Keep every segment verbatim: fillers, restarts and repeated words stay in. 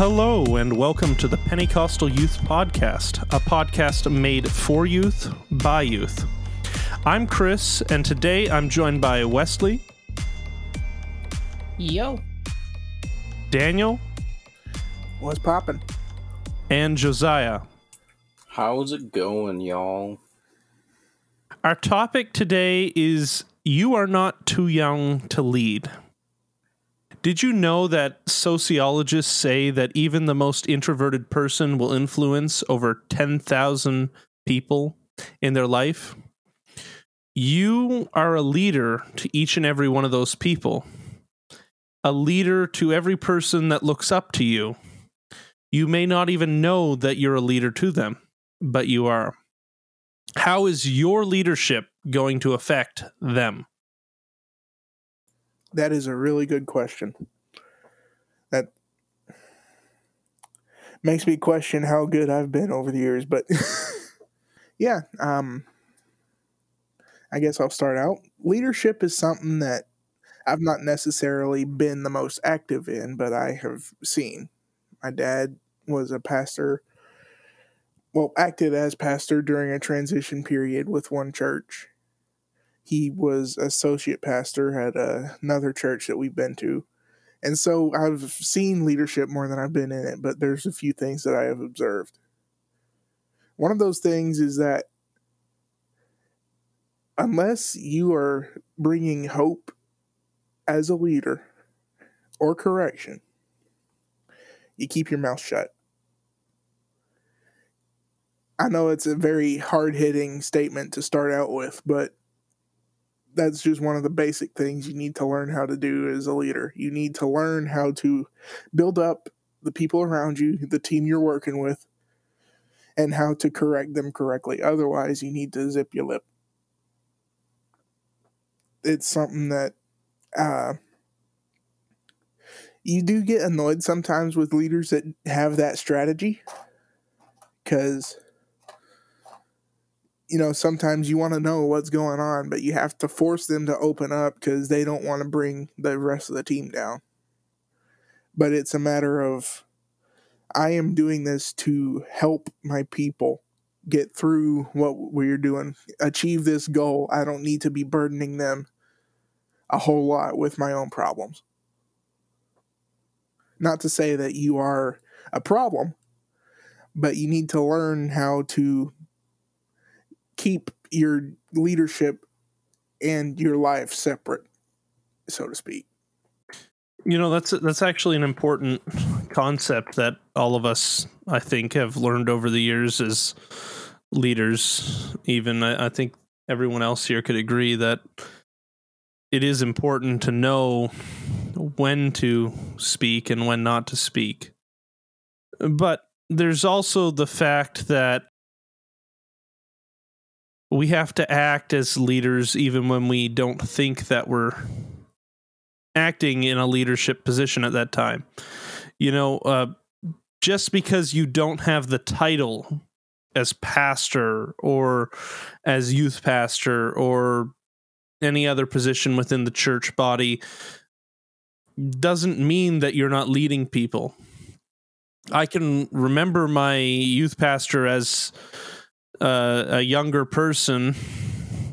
Hello, and welcome to the Pentecostal Youth Podcast, a podcast made for youth, by youth. I'm Chris, and today I'm joined by Wesley. Yo. Daniel. What's poppin'? And Josiah. How's it going, y'all? Our topic today is You Are Not Too Young to Lead. Did you know that sociologists say that even the most introverted person will influence over ten thousand people in their life? You are a leader to each and every one of those people, a leader to every person that looks up to you. You may not even know that you're a leader to them, but you are. How is your leadership going to affect them? That is a really good question. That makes me question how good I've been over the years, but yeah, um, I guess I'll start out. Leadership is something that I've not necessarily been the most active in, but I have seen. My dad was a pastor, well, acted as pastor during a transition period with one church. He was associate pastor at a, another church that we've been to. And so I've seen leadership more than I've been in it, but there's a few things that I have observed. One of those things is that unless you are bringing hope as a leader or correction, you keep your mouth shut. I know it's a very hard-hitting statement to start out with, but that's just one of the basic things you need to learn how to do as a leader. You need to learn how to build up the people around you, the team you're working with, and how to correct them correctly. Otherwise, you need to zip your lip. It's something that uh, you do get annoyed sometimes with leaders that have that strategy, because you know, sometimes you want to know what's going on, but you have to force them to open up because they don't want to bring the rest of the team down. But it's a matter of, I am doing this to help my people get through what we're doing, achieve this goal. I don't need to be burdening them a whole lot with my own problems. Not to say that you are a problem, but you need to learn how to keep your leadership and your life separate, so to speak. You know, that's that's actually an important concept that all of us, I think, have learned over the years as leaders. Even I, I think everyone else here could agree that it is important to know when to speak and when not to speak. But there's also the fact that we have to act as leaders even when we don't think that we're acting in a leadership position at that time. You know, uh, just because you don't have the title as pastor or as youth pastor or any other position within the church body doesn't mean that you're not leading people. I can remember my youth pastor as Uh, a younger person.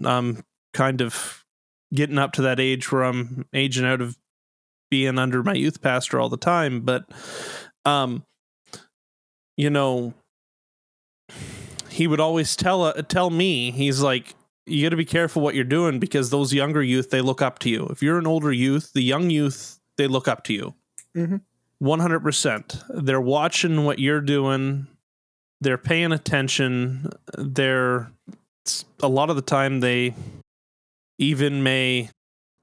I'm kind of getting up to that age where I'm aging out of being under my youth pastor all the time. But, um, you know, he would always tell, uh, tell me, he's like, you got to be careful what you're doing because those younger youth, they look up to you. If you're an older youth, the young youth, they look up to you. Mm-hmm. one hundred percent. They're watching what you're doing. They're paying attention. They're a lot of the time they even may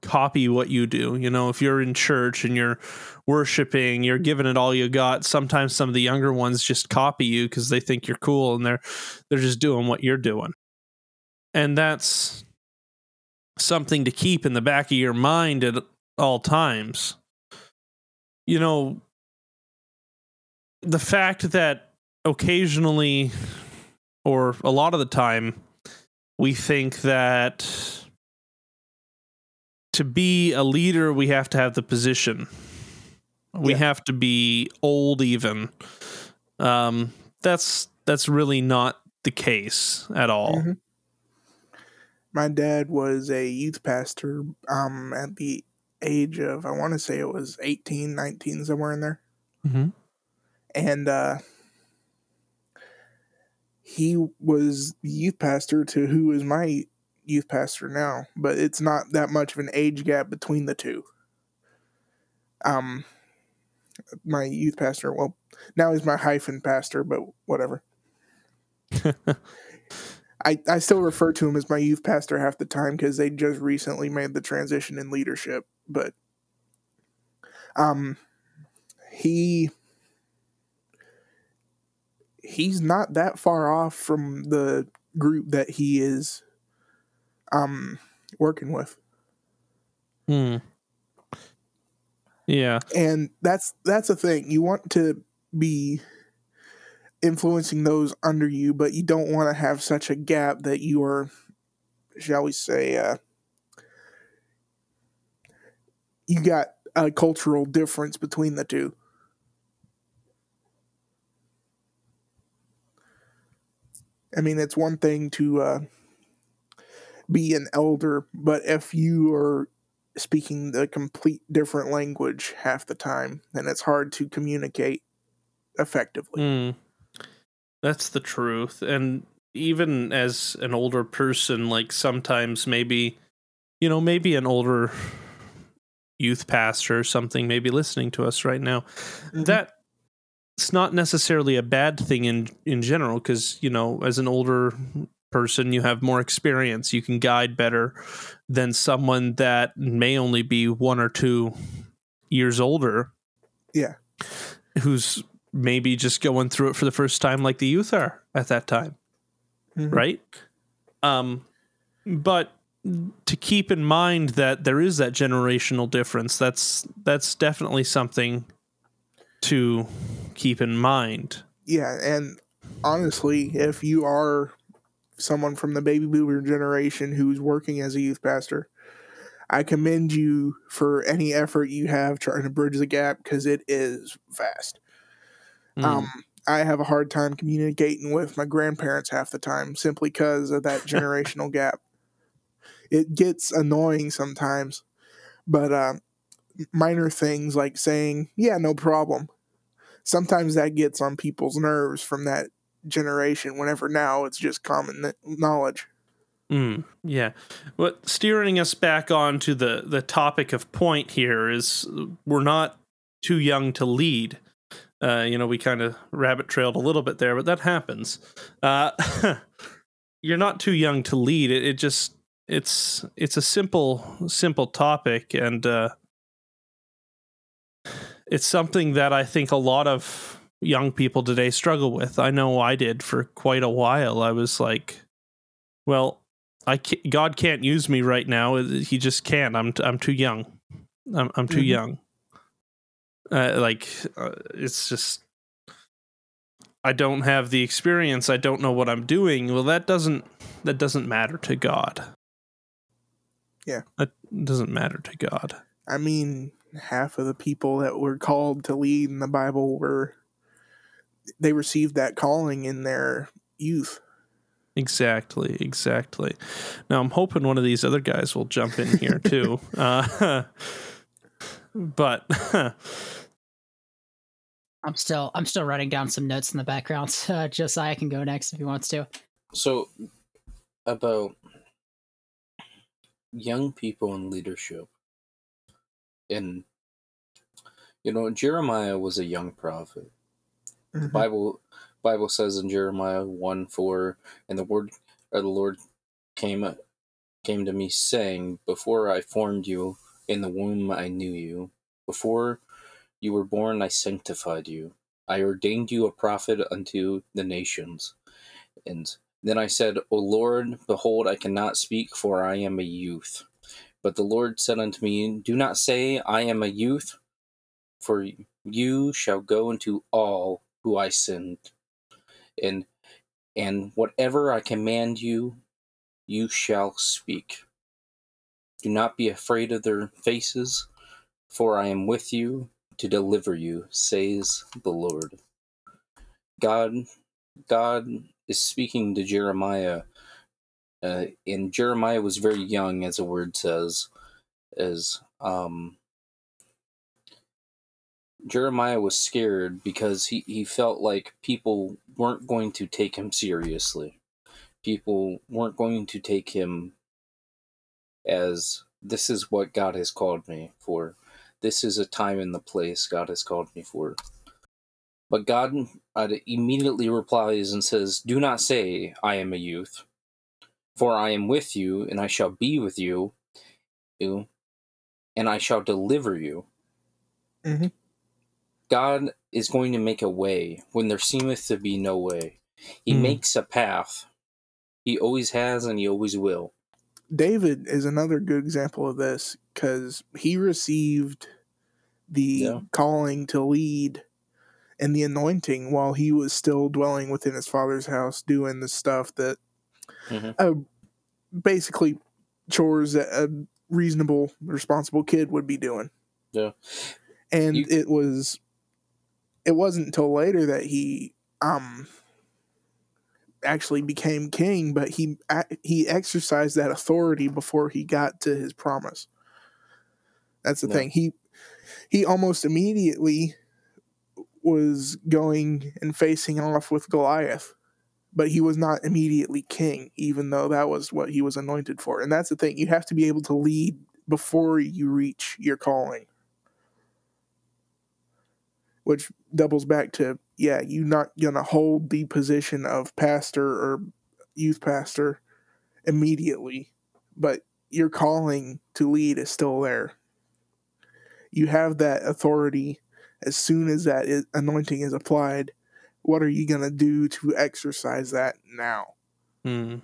copy what you do. You know, if you're in church and you're worshiping, you're giving it all you got. Sometimes some of the younger ones just copy you because they think you're cool and they're they're just doing what you're doing. And that's something to keep in the back of your mind at all times. You know, the fact that occasionally, or a lot of the time, we think that to be a leader, we have to have the position. We yeah. have to be old even. Um, that's that's really not the case at all. Mm-hmm. My dad was a youth pastor um, at the age of, I want to say it was eighteen, nineteen, somewhere in there. Mm-hmm. And uh, he was youth pastor to who is my youth pastor now, but it's not that much of an age gap between the two. Um, my youth pastor, well, now he's my hyphen pastor, but whatever. I, I still refer to him as my youth pastor half the time because they just recently made the transition in leadership. But um, he he's not that far off from the group that he is um working with. Hmm. Yeah, and that's that's a thing. You want to be influencing those under you, but you don't want to have such a gap that you are, shall we say, uh, you got a cultural difference between the two. I mean, it's one thing to uh, be an elder, but if you are speaking the complete different language half the time, then it's hard to communicate effectively. Mm. That's the truth. And even as an older person, like sometimes maybe, you know, maybe an older youth pastor or something may be listening to us right now. Mm-hmm. That's not necessarily a bad thing in, in general, because, you know, as an older person, you have more experience. You can guide better than someone that may only be one or two years older. Yeah. Who's maybe just going through it for the first time like the youth are at that time, mm-hmm. right? Um, but to keep in mind that there is that generational difference, that's that's definitely something to keep in mind. Yeah, and honestly, if you are someone from the baby boomer generation who's working as a youth pastor, I commend you for any effort you have trying to bridge the gap, because it is vast. Mm. Um, I have a hard time communicating with my grandparents half the time simply because of that generational gap. It gets annoying sometimes, but uh, minor things like saying, yeah, no problem. Sometimes that gets on people's nerves from that generation, whenever now it's just common knowledge. Mm, yeah. What steering us back on to the, the topic of point here is we're not too young to lead. Uh, you know, we kind of rabbit trailed a little bit there, but that happens. Uh, you're not too young to lead. It, it just it's it's a simple simple topic, and uh, it's something that I think a lot of young people today struggle with. I know I did for quite a while. I was like, well, I can't, God can't use me right now. He just can't. I'm I'm too young. I'm I'm too mm-hmm. young. Uh, like, uh, it's just, I don't have the experience. I don't know what I'm doing. Well, that doesn't, that doesn't matter to God. Yeah. That doesn't matter to God. I mean, half of the people that were called to lead in the Bible were, they received that calling in their youth. Exactly. Exactly. Now I'm hoping one of these other guys will jump in here too. uh, But I'm still I'm still writing down some notes in the background. So, uh, Josiah can go next if he wants to. So about young people in leadership, and you know, Jeremiah was a young prophet. Mm-hmm. The Bible Bible says in Jeremiah one four, and the word of the Lord came came to me saying, "Before I formed you in the womb, I knew you. Before you were born, I sanctified you. I ordained you a prophet unto the nations. And then I said, O Lord, behold, I cannot speak, for I am a youth. But the Lord said unto me, do not say, I am a youth, for you shall go into all who I send. And, and whatever I command you, you shall speak. Do not be afraid of their faces, for I am with you to deliver you, says the Lord. God, God is speaking to Jeremiah, uh, and Jeremiah was very young, as the word says, as um, Jeremiah was scared because he, he felt like people weren't going to take him seriously. People weren't going to take him as, this is what God has called me for. This is a time and the place God has called me for. But God immediately replies and says, do not say, I am a youth, for I am with you, and I shall be with you, and I shall deliver you. Mm-hmm. God is going to make a way when there seemeth to be no way. He mm-hmm. makes a path. He always has, and he always will. David is another good example of this, because he received the yeah. calling to lead and the anointing while he was still dwelling within his father's house, doing the stuff that mm-hmm. uh, basically chores that a reasonable, responsible kid would be doing. Yeah. And you... it was, it wasn't until later that he um actually became king, but he he exercised that authority before he got to his promise. That's the yeah. thing. He he almost immediately was going and facing off with Goliath, but he was not immediately king, even though that was what he was anointed for. And that's the thing. You have to be able to lead before you reach your calling, which doubles back to, yeah, you're not going to hold the position of pastor or youth pastor immediately, but your calling to lead is still there. You have that authority. As soon as that is, anointing is applied, what are you going to do to exercise that now? Mm.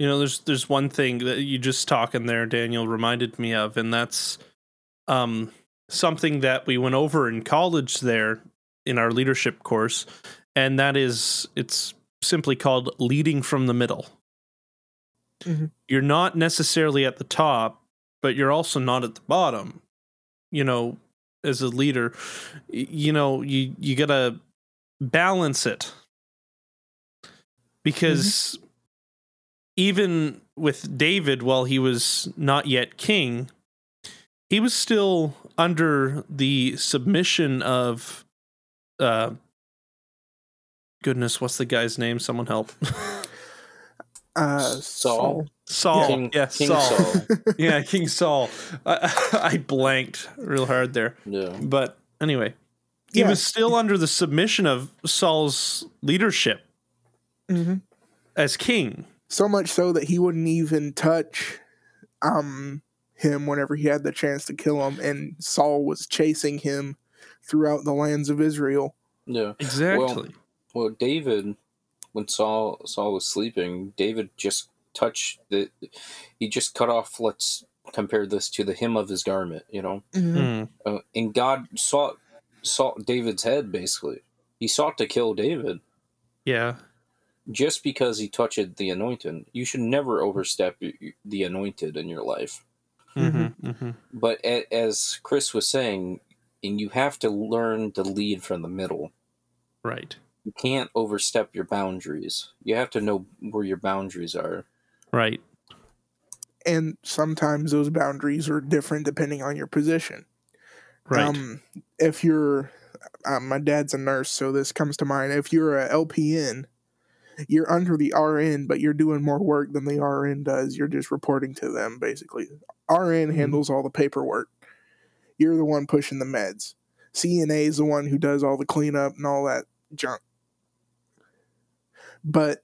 You know, there's there's one thing that you just talking there, Daniel, reminded me of, and that's um, something that we went over in college there in our leadership course, and that is, it's simply called leading from the middle. Mm-hmm. You're not necessarily at the top, but you're also not at the bottom. You know, as a leader, you know, you, you got to balance it, because mm-hmm. even with David, while he was not yet king, he was still under the submission of, uh, goodness, what's the guy's name? Someone help. uh, Saul. Saul. King, yeah, King Saul. Saul. yeah, King Saul. I, I blanked real hard there. Yeah. But anyway, he yeah. was still under the submission of Saul's leadership mm-hmm. as king. So much so that he wouldn't even touch um, him whenever he had the chance to kill him, and Saul was chasing him throughout the lands of Israel. Yeah, exactly. Well, well David, when Saul Saul was sleeping, David just touch that he just cut off. Let's compare this to the hem of his garment, you know. Mm-hmm. Uh, and God sought sought David's head. Basically, he sought to kill David. Yeah, just because he touched the anointed. You should never overstep the anointed in your life. Mm-hmm. Mm-hmm. But as Chris was saying, and you have to learn to lead from the middle, right? You can't overstep your boundaries. You have to know where your boundaries are. Right. And sometimes those boundaries are different depending on your position. Right. Um, if you're, uh, my dad's a nurse, so this comes to mind. If you're a L P N, you're under the R N, but you're doing more work than the R N does. You're just reporting to them, basically. R N handles all the paperwork. You're the one pushing the meds. C N A is the one who does all the cleanup and all that junk. But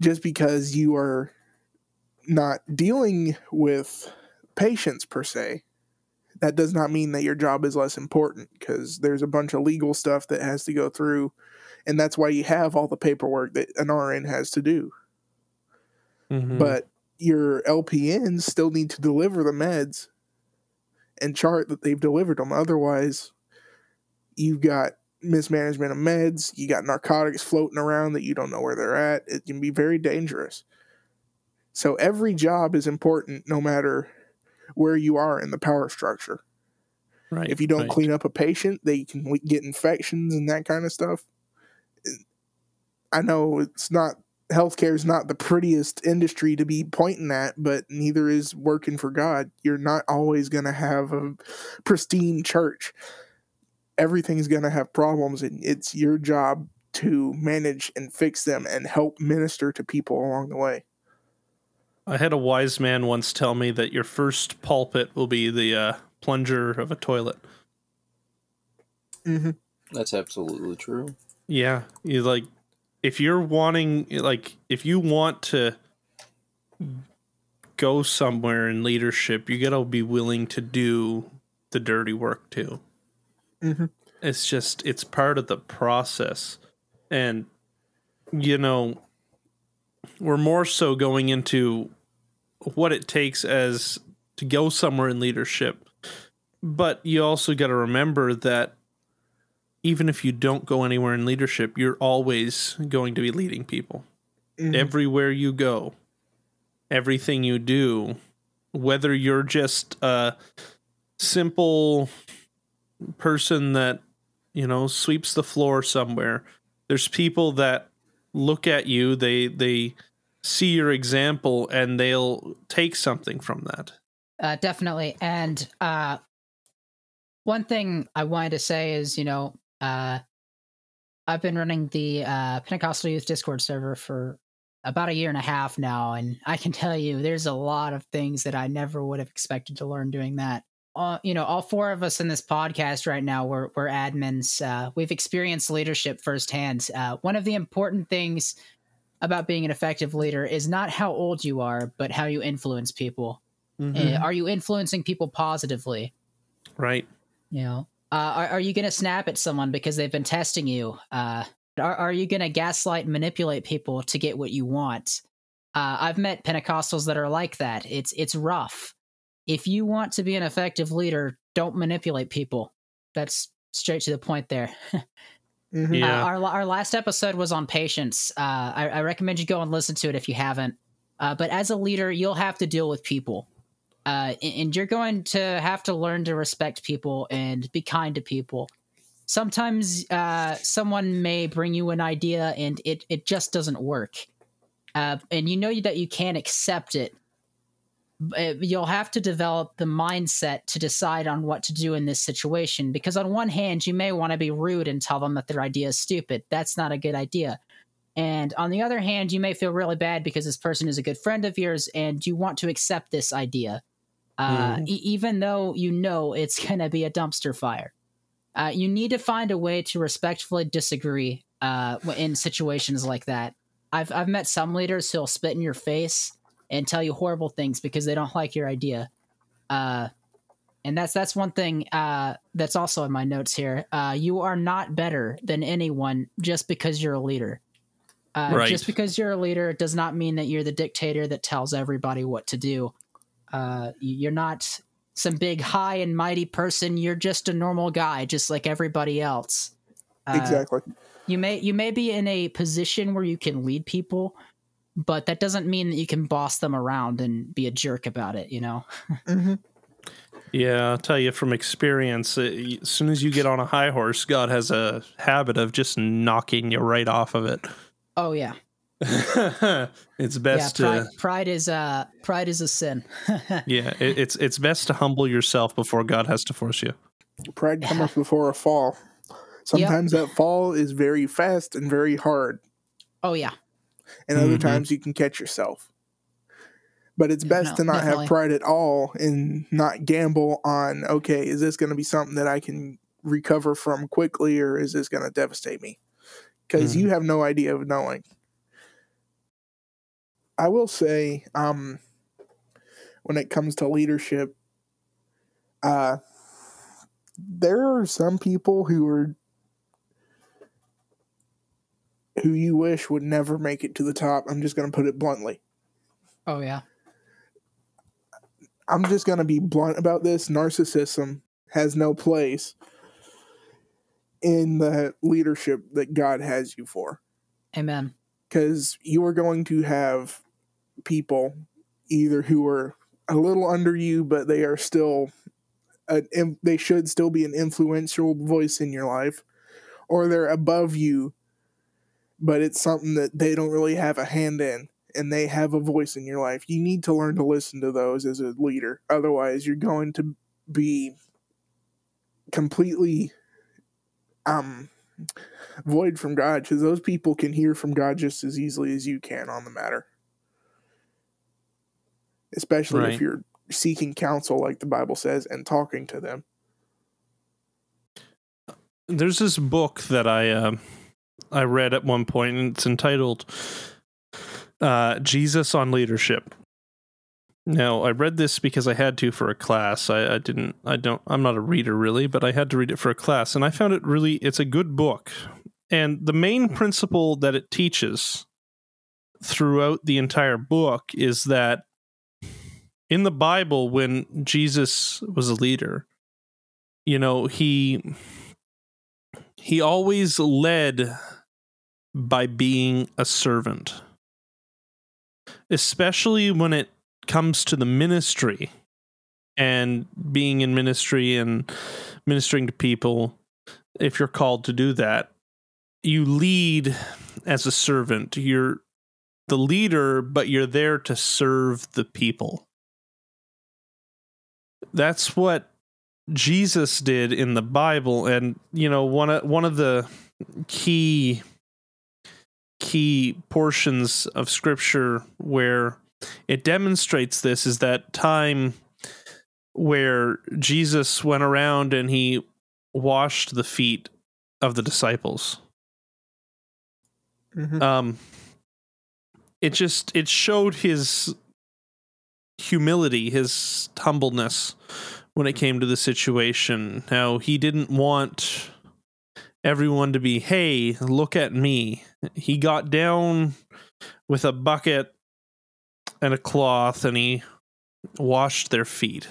just because you are not dealing with patients per se, that does not mean that your job is less important, because there's a bunch of legal stuff that has to go through, and that's why you have all the paperwork that an R N has to do. Mm-hmm. But your L P Ns still need to deliver the meds and chart that they've delivered them. Otherwise, you've got mismanagement of meds, you got narcotics floating around that you don't know where they're at. It can be very dangerous. So every job is important, no matter where you are in the power structure. Right. If you don't right. clean up a patient, they can get infections and that kind of stuff. I know it's not, healthcare is not the prettiest industry to be pointing at, but neither is working for God. You're not always going to have a pristine church. Everything's going to have problems, and it's your job to manage and fix them and help minister to people along the way. I had a wise man once tell me that your first pulpit will be the uh, plunger of a toilet. Mm-hmm. That's absolutely true. Yeah. You like, if you're wanting, like, if you want to go somewhere in leadership, you gotta be willing to do the dirty work too. Mm-hmm. It's just, it's part of the process. And, you know, we're more so going into what it takes as to go somewhere in leadership. But you also got to remember that even if you don't go anywhere in leadership, you're always going to be leading people. Mm-hmm. Everywhere you go, everything you do, whether you're just a simple person that, you know, sweeps the floor somewhere, there's people that look at you, they they see your example, and they'll take something from that. Uh, definitely. And uh, one thing I wanted to say is, you know, uh, I've been running the uh, Pentecostal Youth Discord server for about a year and a half now, and I can tell you there's a lot of things that I never would have expected to learn doing that. Uh, you know, all four of us in this podcast right now, we're, we're admins. Uh, we've experienced leadership firsthand. Uh, one of the important things about being an effective leader is not how old you are, but how you influence people. Mm-hmm. Uh, are you influencing people positively? Right. You know, uh, are, are you going to snap at someone because they've been testing you? Uh, are, are you going to gaslight and manipulate people to get what you want? Uh, I've met Pentecostals that are like that. It's, it's rough. If you want to be an effective leader, don't manipulate people. That's straight to the point there. Mm-hmm. Yeah. uh, our our last episode was on patience. Uh, I, I recommend you go and listen to it if you haven't. Uh, but as a leader, you'll have to deal with people. Uh, and, and you're going to have to learn to respect people and be kind to people. Sometimes uh, someone may bring you an idea and it, it just doesn't work. Uh, and you know that you can't accept it. You'll have to develop the mindset to decide on what to do in this situation, because on one hand, you may want to be rude and tell them that their idea is stupid. That's not a good idea. And on the other hand, you may feel really bad because this person is a good friend of yours and you want to accept this idea, uh, mm. e- even though you know it's going to be a dumpster fire. Uh, you need to find a way to respectfully disagree uh, in situations like that. I've I've met some leaders who'll spit in your face and tell you horrible things because they don't like your idea. Uh, and that's that's one thing uh, that's also in my notes here. Uh, you are not better than anyone just because you're a leader. Uh, right. Just because you're a leader does not mean that you're the dictator that tells everybody what to do. Uh, you're not some big high and mighty person. You're just a normal guy, just like everybody else. Uh, exactly. You may, you may be in a position where you can lead people, but that doesn't mean that you can boss them around and be a jerk about it, you know? Mm-hmm. Yeah, I'll tell you from experience, as soon as you get on a high horse, God has a habit of just knocking you right off of it. Oh, yeah. It's best yeah, pride, to... Pride is, uh, pride is a sin. Yeah, it, it's it's best to humble yourself before God has to force you. Pride comes before a fall. Sometimes yep. that fall is very fast and very hard. Oh, yeah. And other mm-hmm. times you can catch yourself. But it's best no, to not definitely. have pride at all and not gamble on, okay, is this going to be something that I can recover from quickly, or is this going to devastate me? Because mm-hmm. you have no idea of knowing. I will say, um, when it comes to leadership, uh, there are some people who are who you wish would never make it to the top. I'm just going to put it bluntly. Oh, yeah. I'm just going to be blunt about this. Narcissism has no place in the leadership that God has you for. Amen. Because you are going to have people either who are a little under you, but they are still an, they should still be an influential voice in your life, or they're above you, but it's something that they don't really have a hand in, and they have a voice in your life. You need to learn to listen to those as a leader. Otherwise, you're going to be completely um, void from God, because those people can hear from God just as easily as you can on the matter. Especially right. if you're seeking counsel, like the Bible says, and talking to them. There's this book that I uh, I read at one point, and it's entitled uh, Jesus on Leadership. Now, I read this because I had to for a class. I, I didn't, I don't, I'm not a reader really, but I had to read it for a class, and I found it really, it's a good book. And the main principle that it teaches throughout the entire book is that in the Bible, when Jesus was a leader, you know, he, he always led by being a servant, especially when it comes to the ministry and being in ministry and ministering to people. If you're called to do that, you lead as a servant. You're the leader, but you're there to serve the people. That's what Jesus did in the Bible. And, you know, one of, one of the key key portions of Scripture where it demonstrates this is that time where Jesus went around and he washed the feet of the disciples. Mm-hmm. Um, it just, it showed his humility, his humbleness when it came to the situation. Now, he didn't want everyone to be, hey, look at me. He got down with a bucket and a cloth, and he washed their feet.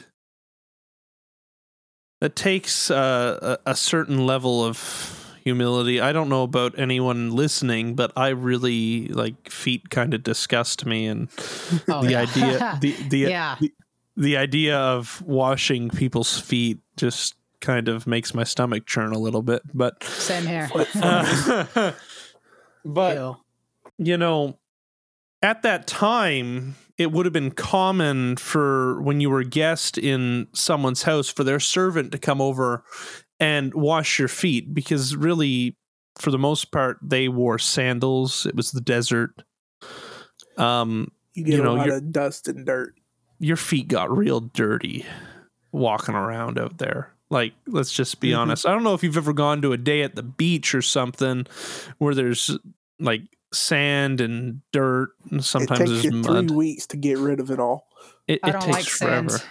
That takes uh, a certain level of humility. I don't know about anyone listening, but I really, like, feet kind of disgust me, and oh, the yeah. idea, the the, yeah. the the idea of washing people's feet just kind of makes my stomach churn a little bit. But same here. Uh, but Ew. you know. At that time, it would have been common for when you were a guest in someone's house for their servant to come over and wash your feet, because really, for the most part, they wore sandals. It was the desert. Um, you get you know, a lot your, of dust and dirt. Your feet got real dirty walking around out there. Like, let's just be mm-hmm. honest. I don't know if you've ever gone to a day at the beach or something where there's like sand and dirt, and sometimes it takes there's you mud. Three weeks to get rid of it all. It, it takes like forever,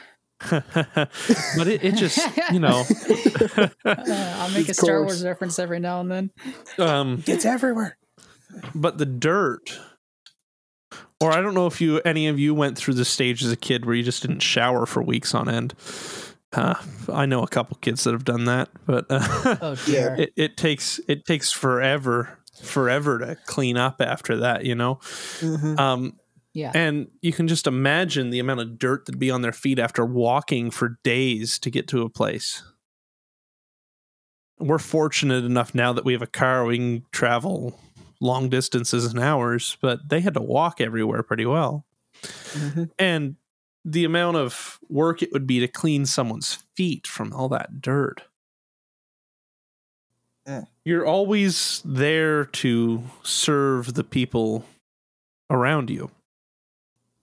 but it, it just you know. uh, I'll make a Star Wars reference every now and then. Um, it's everywhere, but the dirt. Or I don't know if you, any of you, went through the stage as a kid where you just didn't shower for weeks on end. Uh, I know a couple kids that have done that, but uh, oh dear, it, it takes it takes forever. forever to clean up after that, you know? Mm-hmm. Um, yeah. And you can just imagine the amount of dirt that'd be on their feet after walking for days to get to a place. We're fortunate enough now that we have a car, we can travel long distances in hours, but they had to walk everywhere pretty well. Mm-hmm. And the amount of work it would be to clean someone's feet from all that dirt. You're always there to serve the people around you.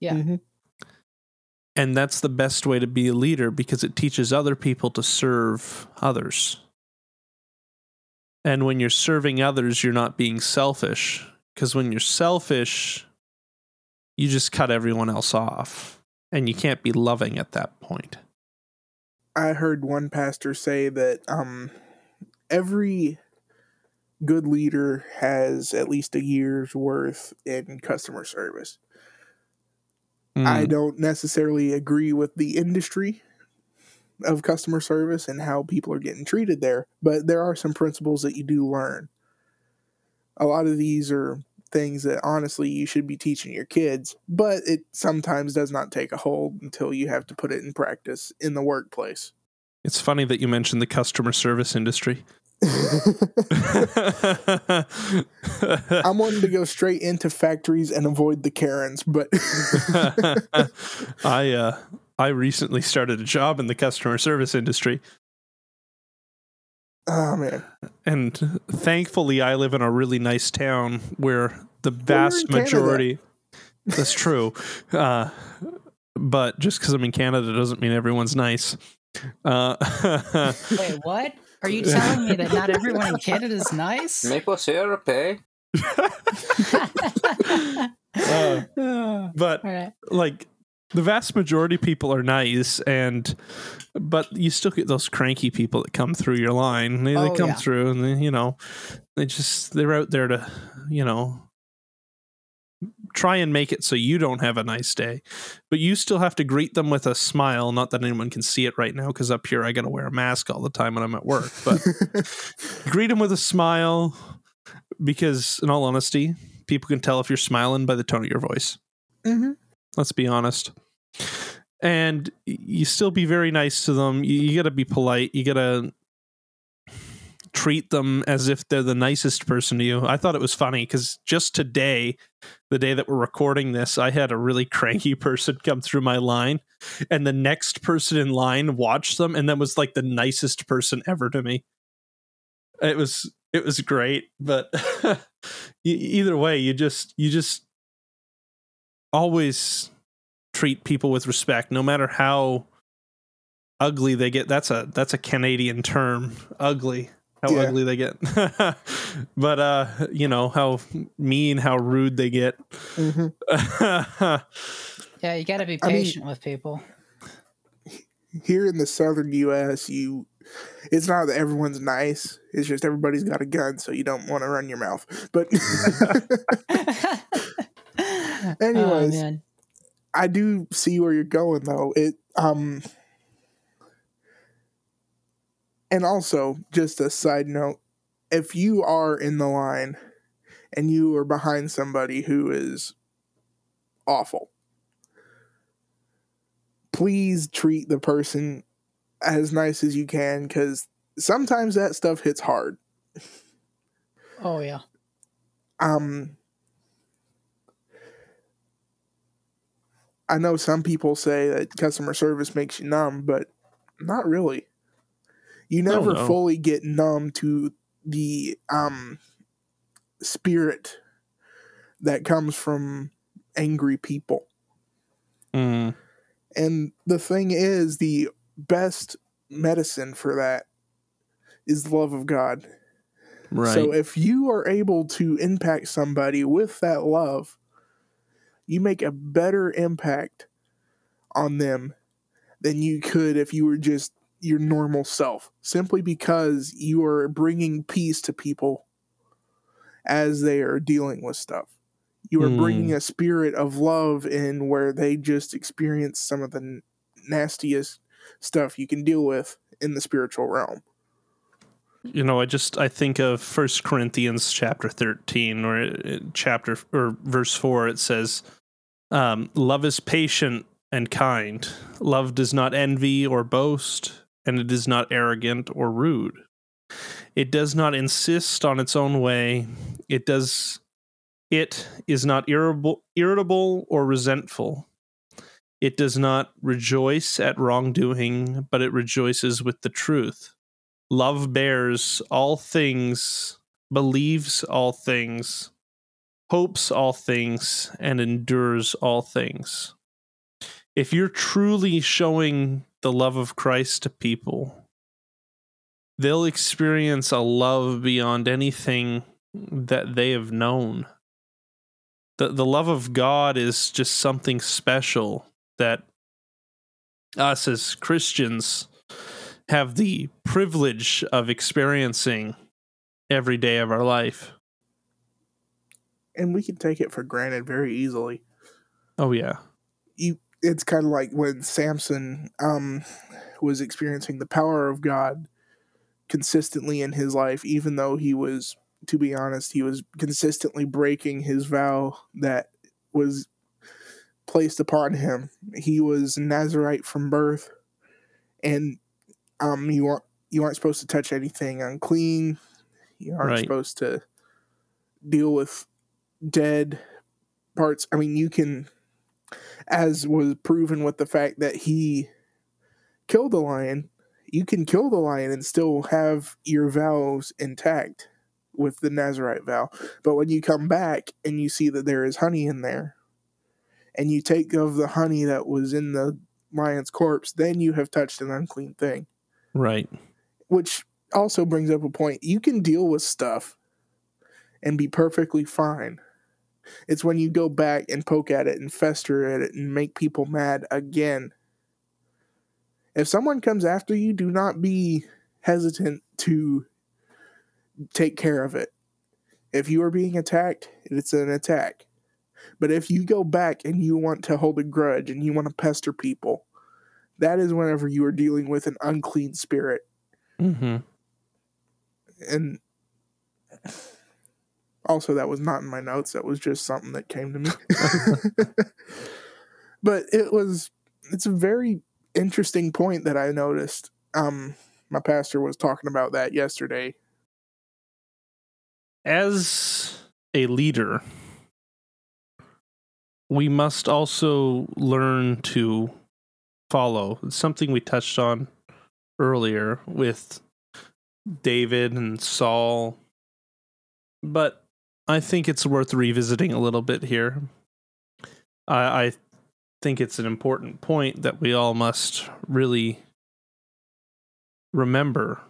Yeah. Mm-hmm. And that's the best way to be a leader, because it teaches other people to serve others. And when you're serving others, you're not being selfish, because when you're selfish, you just cut everyone else off, and you can't be loving at that point. I heard one pastor say that, um, every good leader has at least a year's worth in customer service. Mm. I don't necessarily agree with the industry of customer service and how people are getting treated there, but there are some principles that you do learn. A lot of these are things that honestly you should be teaching your kids, but it sometimes does not take a hold until you have to put it in practice in the workplace. It's funny that you mentioned the customer service industry. I'm wanting to go straight into factories and avoid the Karens, but I uh, I recently started a job in the customer service industry. Oh man! And thankfully, I live in a really nice town where the vast well, majority. That's true, uh, but just because I'm in Canada doesn't mean everyone's nice. Uh, Wait, what? Are you telling me that not everyone in Canada is nice? Maple syrup, eh? uh, but right. like the vast majority of people are nice, and but you still get those cranky people that come through your line. They, oh, they come yeah. through, and they, you know, they just they're out there to, you know, try and make it so you don't have a nice day, but you still have to greet them with a smile. Not that anyone can see it right now, because up here I got to wear a mask all the time when I'm at work, but greet them with a smile, because in all honesty, people can tell if you're smiling by the tone of your voice. Mm-hmm. Let's be honest. And you still be very nice to them. You, you got to be polite. You got to treat them as if they're the nicest person to you. I thought it was funny because just today, the day that we're recording this, I had a really cranky person come through my line, and the next person in line watched them and then was like the nicest person ever to me. It was it was great, but either way, you just you just always treat people with respect, no matter how ugly they get. That's a that's a Canadian term, ugly. How yeah. ugly they get. But, uh, you know, how mean, how rude they get. Mm-hmm. Yeah, you got to be patient I mean, with people. Here in the southern U S, you it's not that everyone's nice. It's just everybody's got a gun, so you don't want to run your mouth. But anyways, oh, I do see where you're going, though. It um. And also, just a side note, if you are in the line and you are behind somebody who is awful, please treat the person as nice as you can, because sometimes that stuff hits hard. Oh, yeah. Um, I know some people say that customer service makes you numb, but not really. You never fully get numb to the um, spirit that comes from angry people. Mm. And the thing is, the best medicine for that is the love of God. Right. So if you are able to impact somebody with that love, you make a better impact on them than you could if you were just your normal self, simply because you are bringing peace to people as they are dealing with stuff. You are mm. bringing a spirit of love in where they just experience some of the n- nastiest stuff you can deal with in the spiritual realm. You know, I just, I think of First Corinthians chapter thirteen or chapter or verse four, it says, um, love is patient and kind. Love does not envy or boast. And it is not arrogant or rude. It does not insist on its own way. It does. It is not irritable, irritable or resentful. It does not rejoice at wrongdoing, but it rejoices with the truth. Love bears all things, believes all things, hopes all things, and endures all things. If you're truly showing the love of Christ to people, they'll experience a love beyond anything that they have known. The the love of God is just something special that us as Christians have the privilege of experiencing every day of our life. And we can take it for granted very easily. Oh, yeah. You It's kind of like when Samson um, was experiencing the power of God consistently in his life, even though he was, to be honest, he was consistently breaking his vow that was placed upon him. He was a Nazirite from birth, and um, you aren't you aren't supposed to touch anything unclean. You aren't right. supposed to deal with dead parts. I mean, you can, as was proven with the fact that he killed the lion, you can kill the lion and still have your vows intact with the Nazirite vow. But when you come back and you see that there is honey in there, and you take of the honey that was in the lion's corpse, then you have touched an unclean thing. Right. Which also brings up a point. You can deal with stuff and be perfectly fine. It's when you go back and poke at it and fester at it and make people mad again. If someone comes after you, do not be hesitant to take care of it. If you are being attacked, it's an attack. But if you go back and you want to hold a grudge and you want to pester people, that is whenever you are dealing with an unclean spirit. Mm-hmm. And also, that was not in my notes. That was just something that came to me. But it was, it's a very interesting point that I noticed. Um, my pastor was talking about that yesterday. As a leader, we must also learn to follow. It's something we touched on earlier with David and Saul, but I think it's worth revisiting a little bit here. I, I think it's an important point that we all must really remember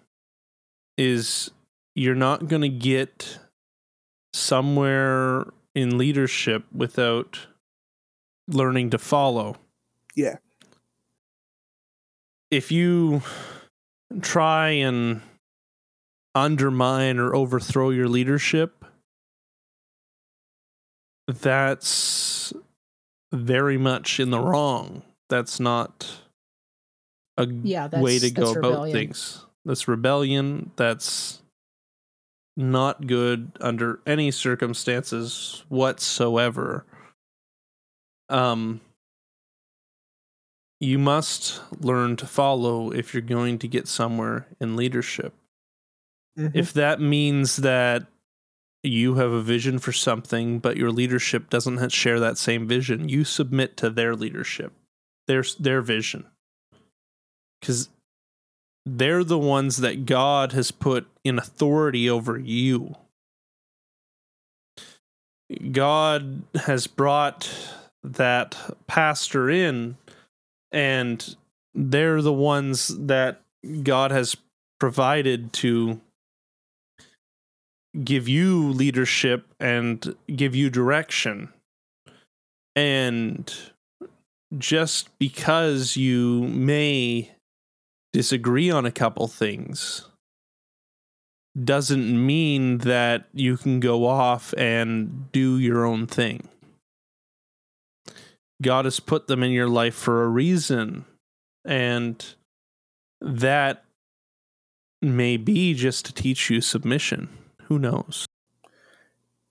is you're not going to get somewhere in leadership without learning to follow. Yeah. If you try and undermine or overthrow your leadership, that's very much in the wrong. That's not a yeah, that's, way to go about rebellion. Things. That's rebellion. That's not good under any circumstances whatsoever. Um, you must learn to follow if you're going to get somewhere in leadership. Mm-hmm. If that means that you have a vision for something, but your leadership doesn't share that same vision, you submit to their leadership, their, their vision. Because they're the ones that God has put in authority over you. God has brought that pastor in, and they're the ones that God has provided to give you leadership and give you direction. And just because you may disagree on a couple things doesn't mean that you can go off and do your own thing. God has put them in your life for a reason, and that may be just to teach you submission. Who knows?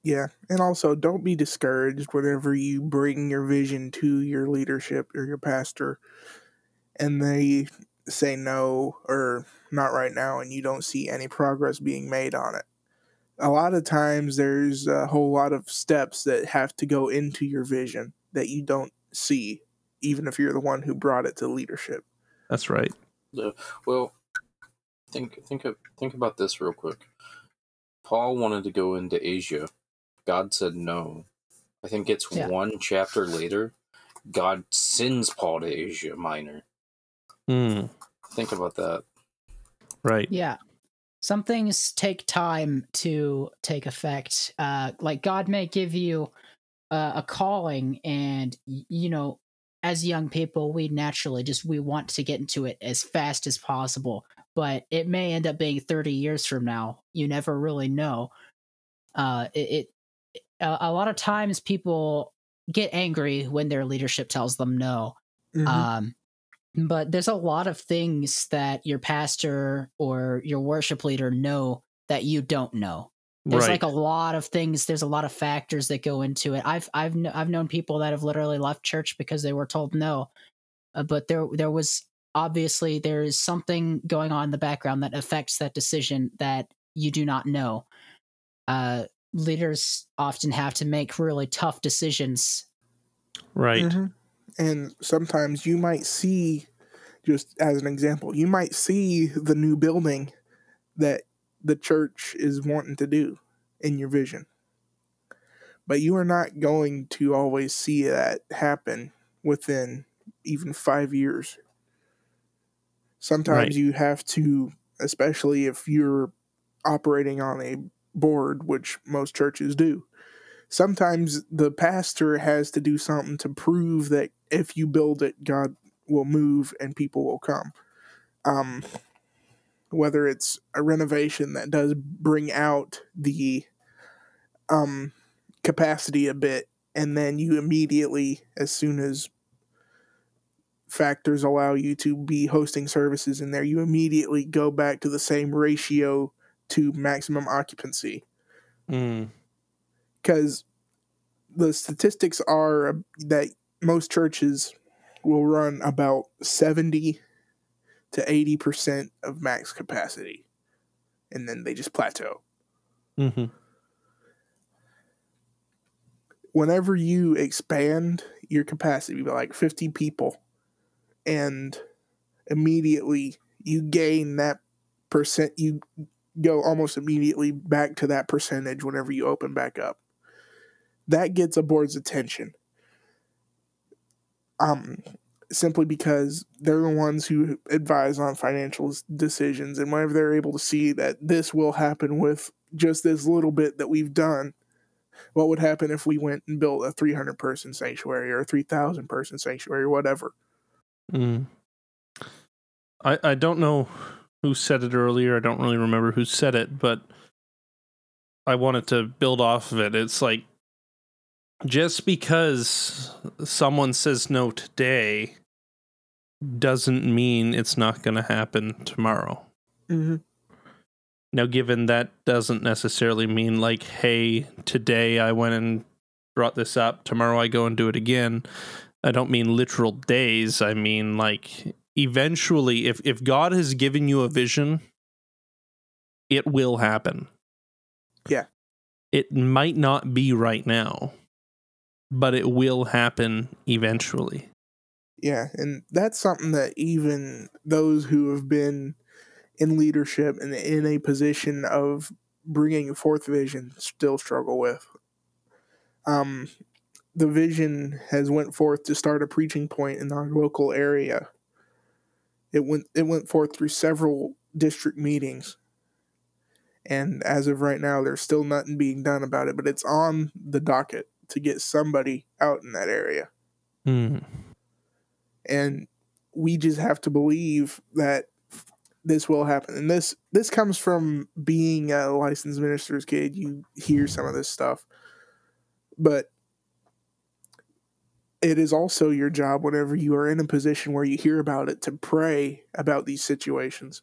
Yeah, and also don't be discouraged whenever you bring your vision to your leadership or your pastor, and they say no or not right now, and you don't see any progress being made on it. A lot of times there's a whole lot of steps that have to go into your vision that you don't see, even if you're the one who brought it to leadership. That's right. Yeah. Well, think think of, think about this real quick. Paul wanted to go into Asia. God said no. I think it's yeah. one chapter later, God sends Paul to Asia Minor. Mm. Think about that. Right. Yeah. Some things take time to take effect. Uh, like God may give you uh, a calling, and you know, as young people, we naturally just we want to get into it as fast as possible. But it may end up being thirty years from now. You never really know. Uh, it, it a, a lot of times people get angry when their leadership tells them no. Mm-hmm. Um, But there's a lot of things that your pastor or your worship leader know that you don't know. There's right. like a lot of things. There's a lot of factors that go into it. I've I've I've known people that have literally left church because they were told no, uh, but there there was obviously there is something going on in the background that affects that decision that you do not know. Uh, leaders often have to make really tough decisions. Right. Mm-hmm. And sometimes you might see, just as an example, you might see the new building that the church is wanting to do in your vision. But you are not going to always see that happen within even five years. Sometimes right. you have to, especially if you're operating on a board, which most churches do, sometimes the pastor has to do something to prove that if you build it, God will move and people will come. Um, whether it's a renovation that does bring out the um, capacity a bit, and then you immediately, as soon as factors allow you to be hosting services in there, you immediately go back to the same ratio to maximum occupancy. Mm. Because the statistics are that most churches will run about seventy to eighty percent of max capacity, and then they just plateau. Mm-hmm. Whenever you expand your capacity by like fifty people, and immediately you gain that percent, you go almost immediately back to that percentage whenever you open back up. That gets a board's attention. Um, simply because they're the ones who advise on financial decisions, and whenever they're able to see that this will happen with just this little bit that we've done, what would happen if we went and built a three hundred person sanctuary or a three thousand person sanctuary, whatever. Mm. I, I don't know who said it earlier. I don't really remember who said it, but I wanted to build off of it. It's like, just because someone says no today doesn't mean it's not going to happen tomorrow. Mm-hmm. Now, given that doesn't necessarily mean like, hey, today I went and brought this up, tomorrow I go and do it again. I don't mean literal days. I mean, like, eventually, if, if God has given you a vision, it will happen. Yeah. It might not be right now, but it will happen eventually. Yeah, and that's something that even those who have been in leadership and in a position of bringing forth vision still struggle with. Um, the vision has went forth to start a preaching point in our local area. It went it went forth through several district meetings, and as of right now, there's still nothing being done about it. But it's on the docket to get somebody out in that area, mm. and we just have to believe that this will happen. And this this comes from being a licensed minister's kid. You hear some of this stuff, but it is also your job, whenever you are in a position where you hear about it, to pray about these situations.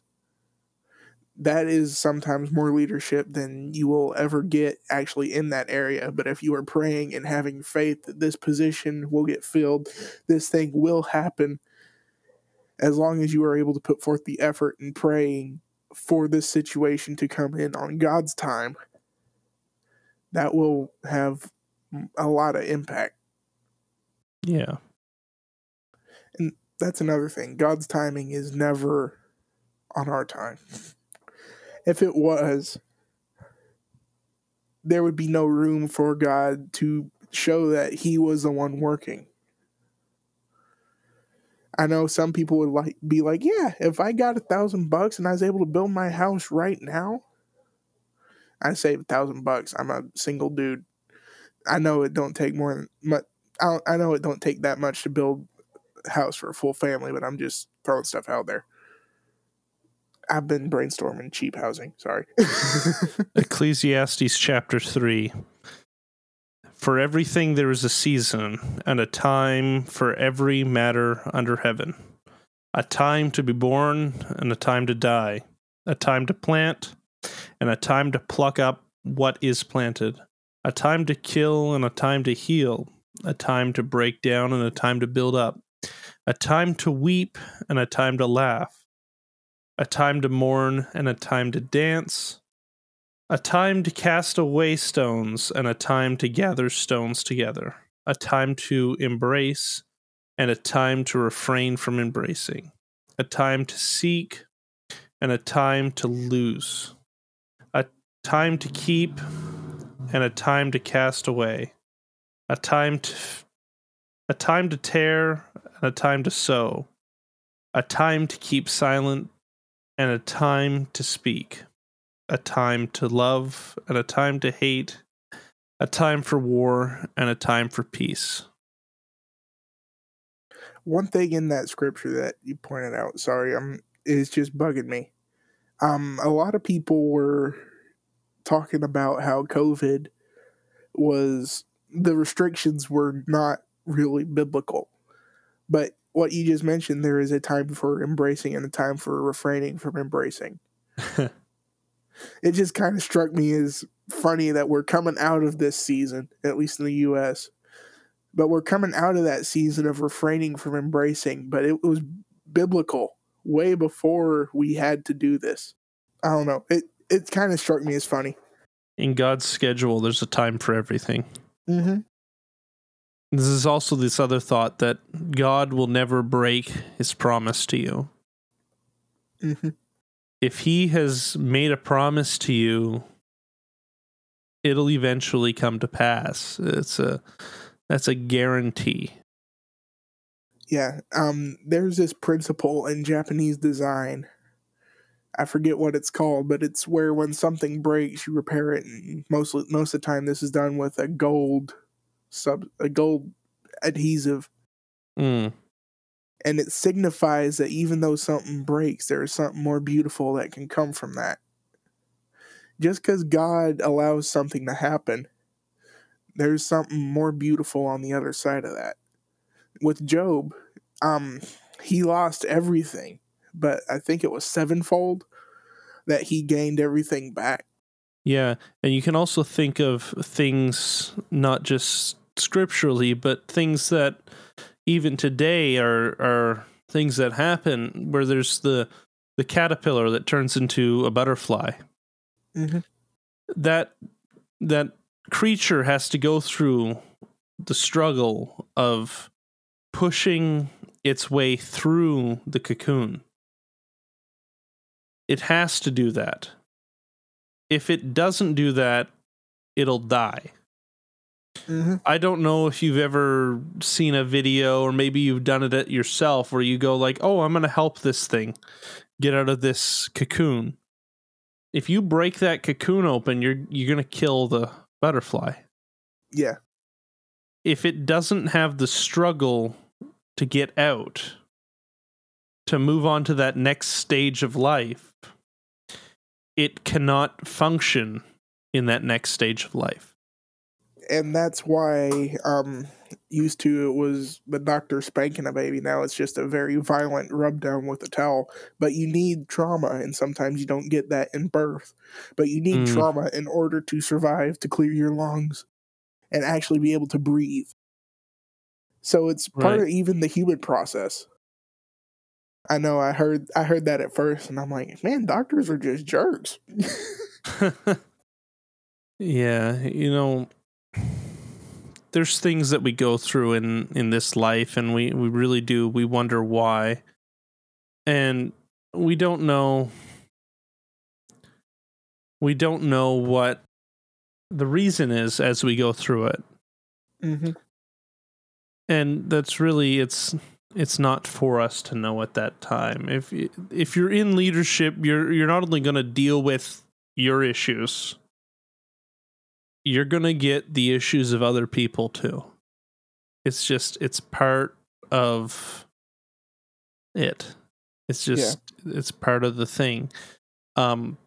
That is sometimes more leadership than you will ever get actually in that area. But if you are praying and having faith that this position will get filled, this thing will happen, as long as you are able to put forth the effort in praying for this situation to come in on God's time, that will have a lot of impact. Yeah. And that's another thing. God's timing is never on our time. If it was, there would be no room for God to show that he was the one working. I know some people would like be like, yeah, if I got a thousand bucks and I was able to build my house right now, I saved a thousand bucks. I'm a single dude. I know it don't take more than much. I, I know it don't take that much to build a house for a full family, but I'm just throwing stuff out there. I've been brainstorming cheap housing. Sorry. Ecclesiastes chapter three. For everything there is a season and a time for every matter under heaven. A time to be born and a time to die. A time to plant and a time to pluck up what is planted. A time to kill and a time to heal. A time to break down and a time to build up. a time to weep and a time to laugh, a time to mourn and a time to dance, a time to cast away stones and a time to gather stones together, a time to embrace and a time to refrain from embracing, a time to seek and a time to lose, a time to keep and a time to cast away, a time to a time to tear and a time to sow, a time to keep silent and a time to speak, a time to love and a time to hate, a time for war and a time for peace. One thing in that scripture that you pointed out, sorry, I'm is just bugging me. Um, a lot of people were talking about how COVID was, the restrictions were not really biblical. But what you just mentioned, there is a time for embracing and a time for refraining from embracing. It just kind of struck me as funny that we're coming out of this season, at least in the U S, but we're coming out of that season of refraining from embracing, but it was biblical way before we had to do this. I don't know. It it kind of struck me as funny. In God's schedule, there's a time for everything. Mm-hmm. This is also this other thought that God will never break his promise to you. Mm-hmm. If he has made a promise to you, it'll eventually come to pass. It's a that's a guarantee. Yeah, um, there's this principle in Japanese design. I forget what it's called, but it's where when something breaks, you repair it. And most most of the time, this is done with a gold sub, a gold adhesive, mm. and it signifies that even though something breaks, there is something more beautiful that can come from that. Just because God allows something to happen, there's something more beautiful on the other side of that. With Job, um, he lost everything, but I think it was sevenfold that he gained everything back. Yeah, and you can also think of things not just scripturally, but things that even today are are things that happen where there's the the caterpillar that turns into a butterfly. Mm-hmm. That that creature has to go through the struggle of pushing its way through the cocoon. It has to do that. If it doesn't do that, it'll die. Mm-hmm. I don't know if you've ever seen a video, or maybe you've done it yourself, where you go like, oh, I'm going to help this thing get out of this cocoon. If you break that cocoon open, you're you're going to kill the butterfly. Yeah. If it doesn't have the struggle to get out, to move on to that next stage of life, it cannot function in that next stage of life. And that's why um, used to it was the doctor spanking a baby. Now it's just a very violent rub down with a towel. But you need trauma, and sometimes you don't get that in birth. But you need mm. trauma in order to survive, to clear your lungs, and actually be able to breathe. So it's part right. of even the human process. I know I heard I heard that at first, and I'm like, man, doctors are just jerks. Yeah, you know, there's things that we go through in, in this life, and we, we really do. We wonder why. And we don't know. We don't know what the reason is as we go through it. Mm-hmm. And that's really, it's it's not for us to know at that time. If if you're in leadership, you're you're not only going to deal with your issues, you're going to get the issues of other people too. It's just, it's part of it. It's just, yeah. It's part of the thing. Um,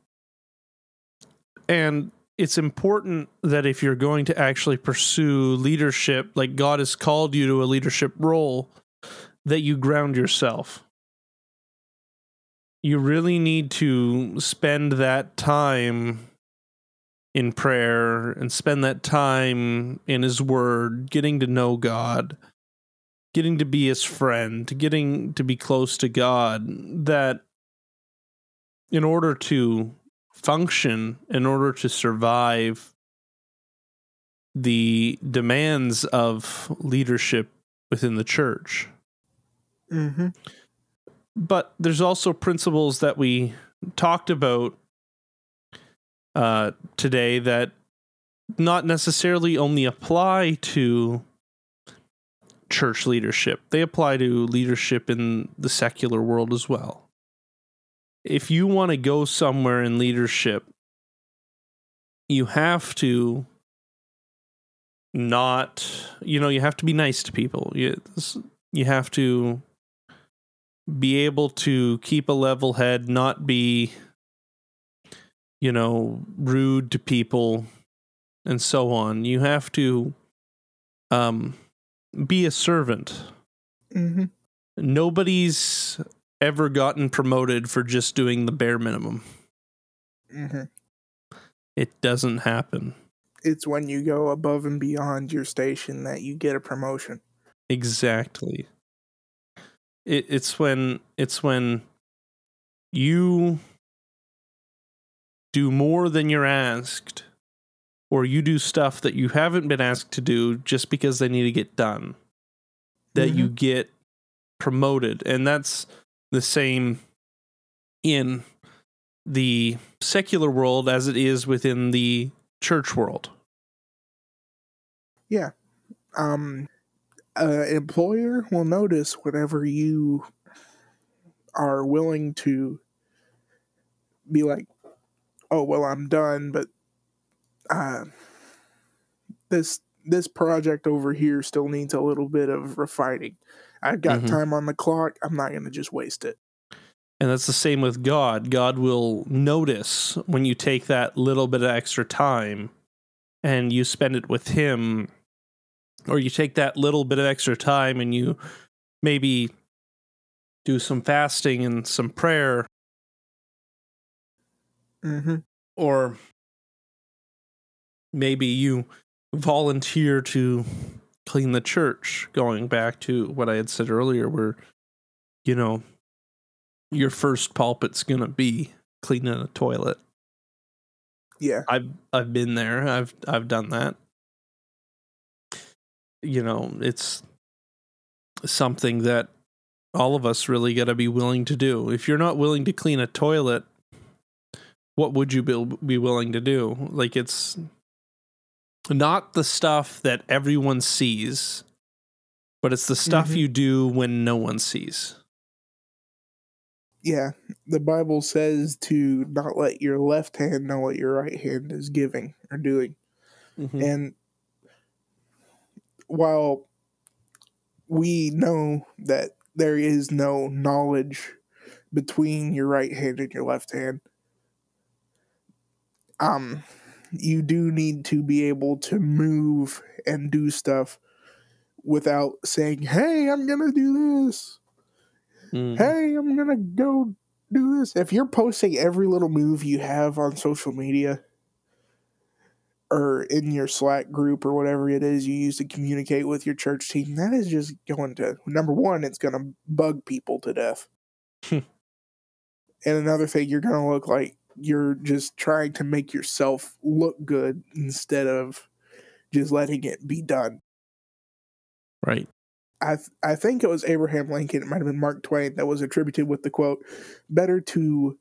and it's important that if you're going to actually pursue leadership, like God has called you to a leadership role, that you ground yourself. You really need to spend that time in prayer and spend that time in his word, getting to know God, getting to be his friend, getting to be close to God, that in order to function, in order to survive the demands of leadership within the church. Mm-hmm. But there's also principles that we talked about uh, today that not necessarily only apply to church leadership. They apply to leadership in the secular world as well. If you want to go somewhere in leadership, you have to not, you know, you have to be nice to people. You, you have to be able to keep a level head, not be, you know, rude to people and so on. You have to um, be a servant. Mm-hmm. Nobody's ever gotten promoted for just doing the bare minimum. Mm-hmm. It doesn't happen. It's when you go above and beyond your station that you get a promotion. Exactly. It, it's when it's when you do more than you're asked, or you do stuff that you haven't been asked to do just because they need to get done, that mm-hmm. you get promoted. And that's the same in the secular world as it is within the church world. Yeah. Um, an employer will notice whenever you are willing to be like, oh, well, I'm done, but uh, this this project over here still needs a little bit of refining. I've got mm-hmm. time on the clock. I'm not going to just waste it. And that's the same with God. God will notice when you take that little bit of extra time and you spend it with him, or you take that little bit of extra time and you maybe do some fasting and some prayer. Mm-hmm. Or maybe you volunteer to clean the church, going back to what I had said earlier, where, you know, your first pulpit's going to be cleaning a toilet. Yeah. I've, I've been there. I've, I've done that. You know, it's something that all of us really got to be willing to do. If you're not willing to clean a toilet, what would you be willing to do? Like, it's not the stuff that everyone sees, but it's the stuff mm-hmm. you do when no one sees. Yeah, the Bible says to not let your left hand know what your right hand is giving or doing. Mm-hmm. And while we know that there is no knowledge between your right hand and your left hand, um, you do need to be able to move and do stuff without saying, hey, I'm going to do this. Mm-hmm. Hey, I'm going to go do this. If you're posting every little move you have on social media, or in your Slack group or whatever it is you use to communicate with your church team, that is just going to, number one, it's going to bug people to death. And another thing, you're going to look like you're just trying to make yourself look good instead of just letting it be done. Right. I th- I think it was Abraham Lincoln, it might have been Mark Twain, that was attributed with the quote, better to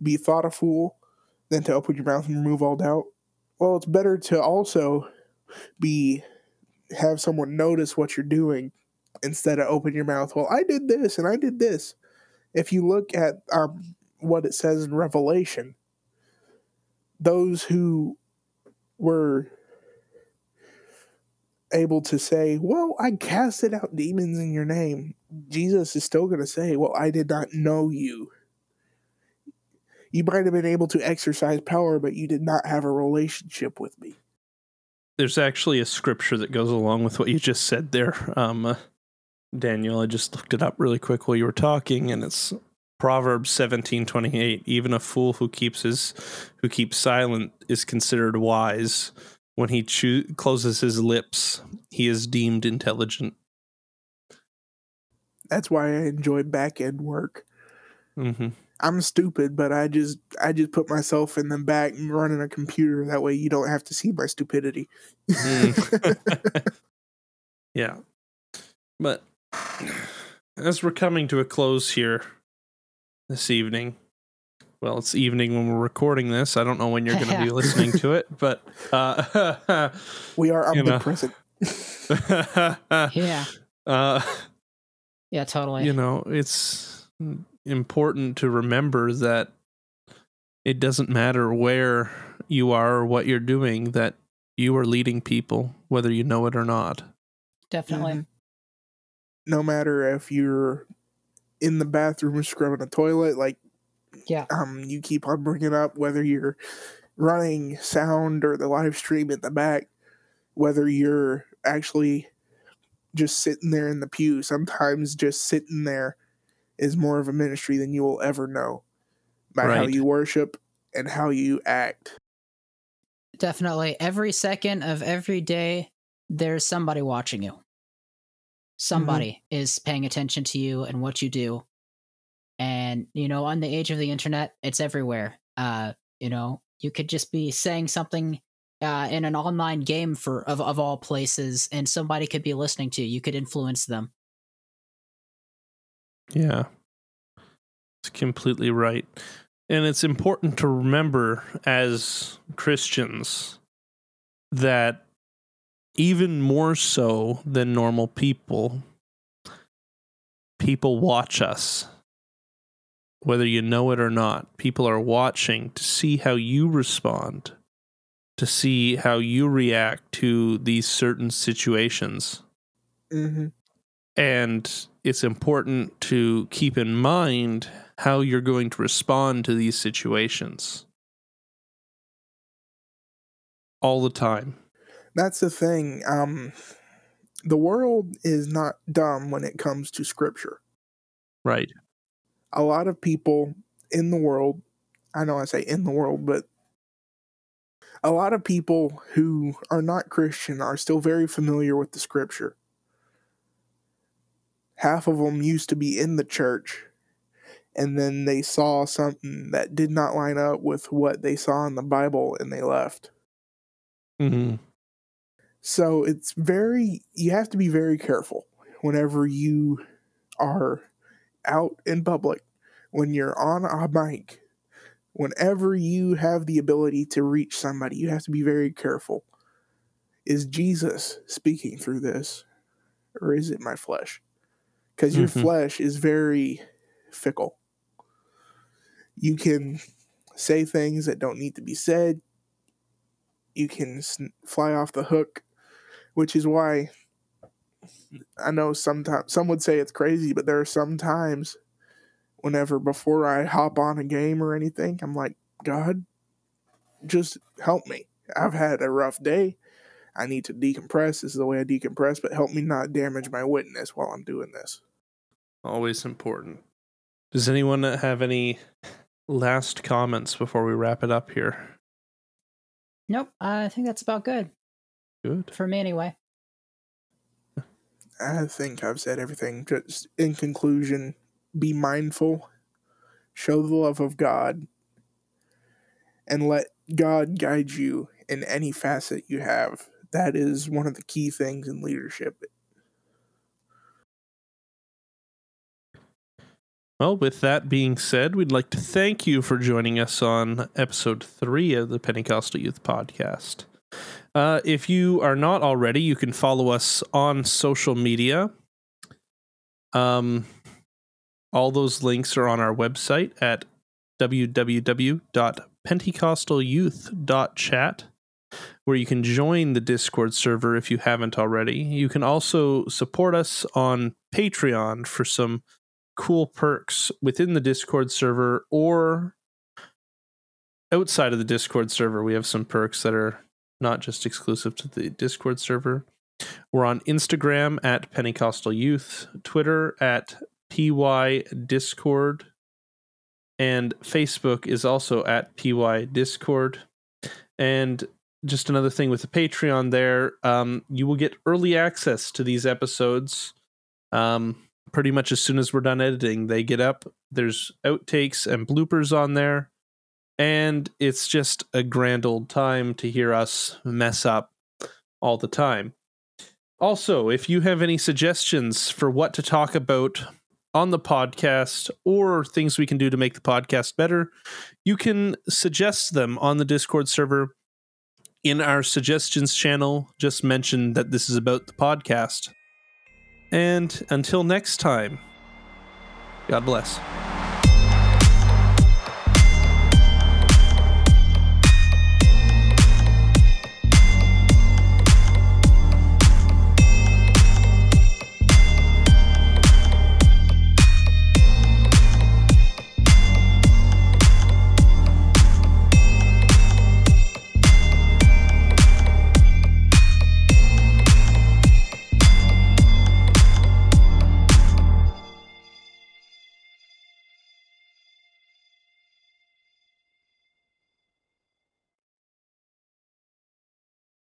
be thought a fool than to open your mouth and remove all doubt. Well, it's better to also be have someone notice what you're doing instead of open your mouth. Well, I did this and I did this. If you look at um, what it says in Revelation, those who were able to say, well, I casted out demons in your name, Jesus is still going to say, well, I did not know you. You might have been able to exercise power, but you did not have a relationship with me. There's actually a scripture that goes along with what you just said there, um, uh, Daniel. I just looked it up really quick while you were talking, and it's Proverbs seventeen twenty-eight. Even a fool who keeps his who keeps silent is considered wise. When he cho- closes his lips, he is deemed intelligent. That's why I enjoy back end work. Mm-hmm. I'm stupid, but I just I just put myself in the back and running a computer. That way you don't have to see my stupidity. Mm. Yeah. But as we're coming to a close here this evening, well, it's evening when we're recording this. I don't know when you're going to be listening to it, but uh, we are omnipresent. Yeah. Uh, yeah, totally. You know, it's important to remember that it doesn't matter where you are or what you're doing, that you are leading people, whether you know it or not. Definitely. Mm-hmm. No matter if you're in the bathroom or scrubbing a toilet, like yeah, um, you keep on bringing up, whether you're running sound or the live stream at the back, whether you're actually just sitting there in the pew. Sometimes just sitting there is more of a ministry than you will ever know by right. how you worship and how you act. Definitely. Every second of every day, there's somebody watching you. Somebody mm-hmm. is paying attention to you and what you do. And, you know, on the age of the internet, it's everywhere. Uh, you know, you could just be saying something uh, in an online game for of, of all places, and somebody could be listening to you. You could influence them. Yeah, it's completely right. And it's important to remember as Christians that even more so than normal people, people watch us, whether you know it or not. People are watching to see how you respond, to see how you react to these certain situations. Mm-hmm. And it's important to keep in mind how you're going to respond to these situations all the time. That's the thing. Um, the world is not dumb when it comes to scripture. Right. A lot of people in the world, I know I say in the world, but a lot of people who are not Christian are still very familiar with the scripture. Half of them used to be in the church, and then they saw something that did not line up with what they saw in the Bible, and they left. Mm-hmm. So it's very, you have to be very careful whenever you are out in public, when you're on a mic, whenever you have the ability to reach somebody, you have to be very careful. Is Jesus speaking through this, or is it my flesh? Because your mm-hmm. flesh is very fickle. You can say things that don't need to be said. You can fly off the hook, which is why I know sometimes some would say it's crazy, but there are some times whenever before I hop on a game or anything, I'm like, God, just help me. I've had a rough day. I need to decompress. This is the way I decompress, but help me not damage my witness while I'm doing this. Always important. Does anyone have any last comments before we wrap it up here? Nope. I think that's about good. Good. For me anyway. I think I've said everything. Just in conclusion, be mindful, show the love of God, and let God guide you in any facet you have. That is one of the key things in leadership. Well, with that being said, we'd like to thank you for joining us on episode three of the Pentecostal Youth Podcast. Uh, if you are not already, you can follow us on social media. Um, all those links are on our website at w w w dot pentecostal youth dot chat. Where you can join the Discord server if you haven't already. You can also support us on Patreon for some cool perks within the Discord server or outside of the Discord server. We have some perks that are not just exclusive to the Discord server. We're on Instagram at Pentecostal Youth, Twitter at P Y Discord, and Facebook is also at P Y Discord. And just another thing with the Patreon there, um, you will get early access to these episodes. Um, pretty much as soon as we're done editing, they get up. There's outtakes and bloopers on there. And it's just a grand old time to hear us mess up all the time. Also, if you have any suggestions for what to talk about on the podcast or things we can do to make the podcast better, you can suggest them on the Discord server. In our suggestions channel, just mention that this is about the podcast. And until next time, God bless.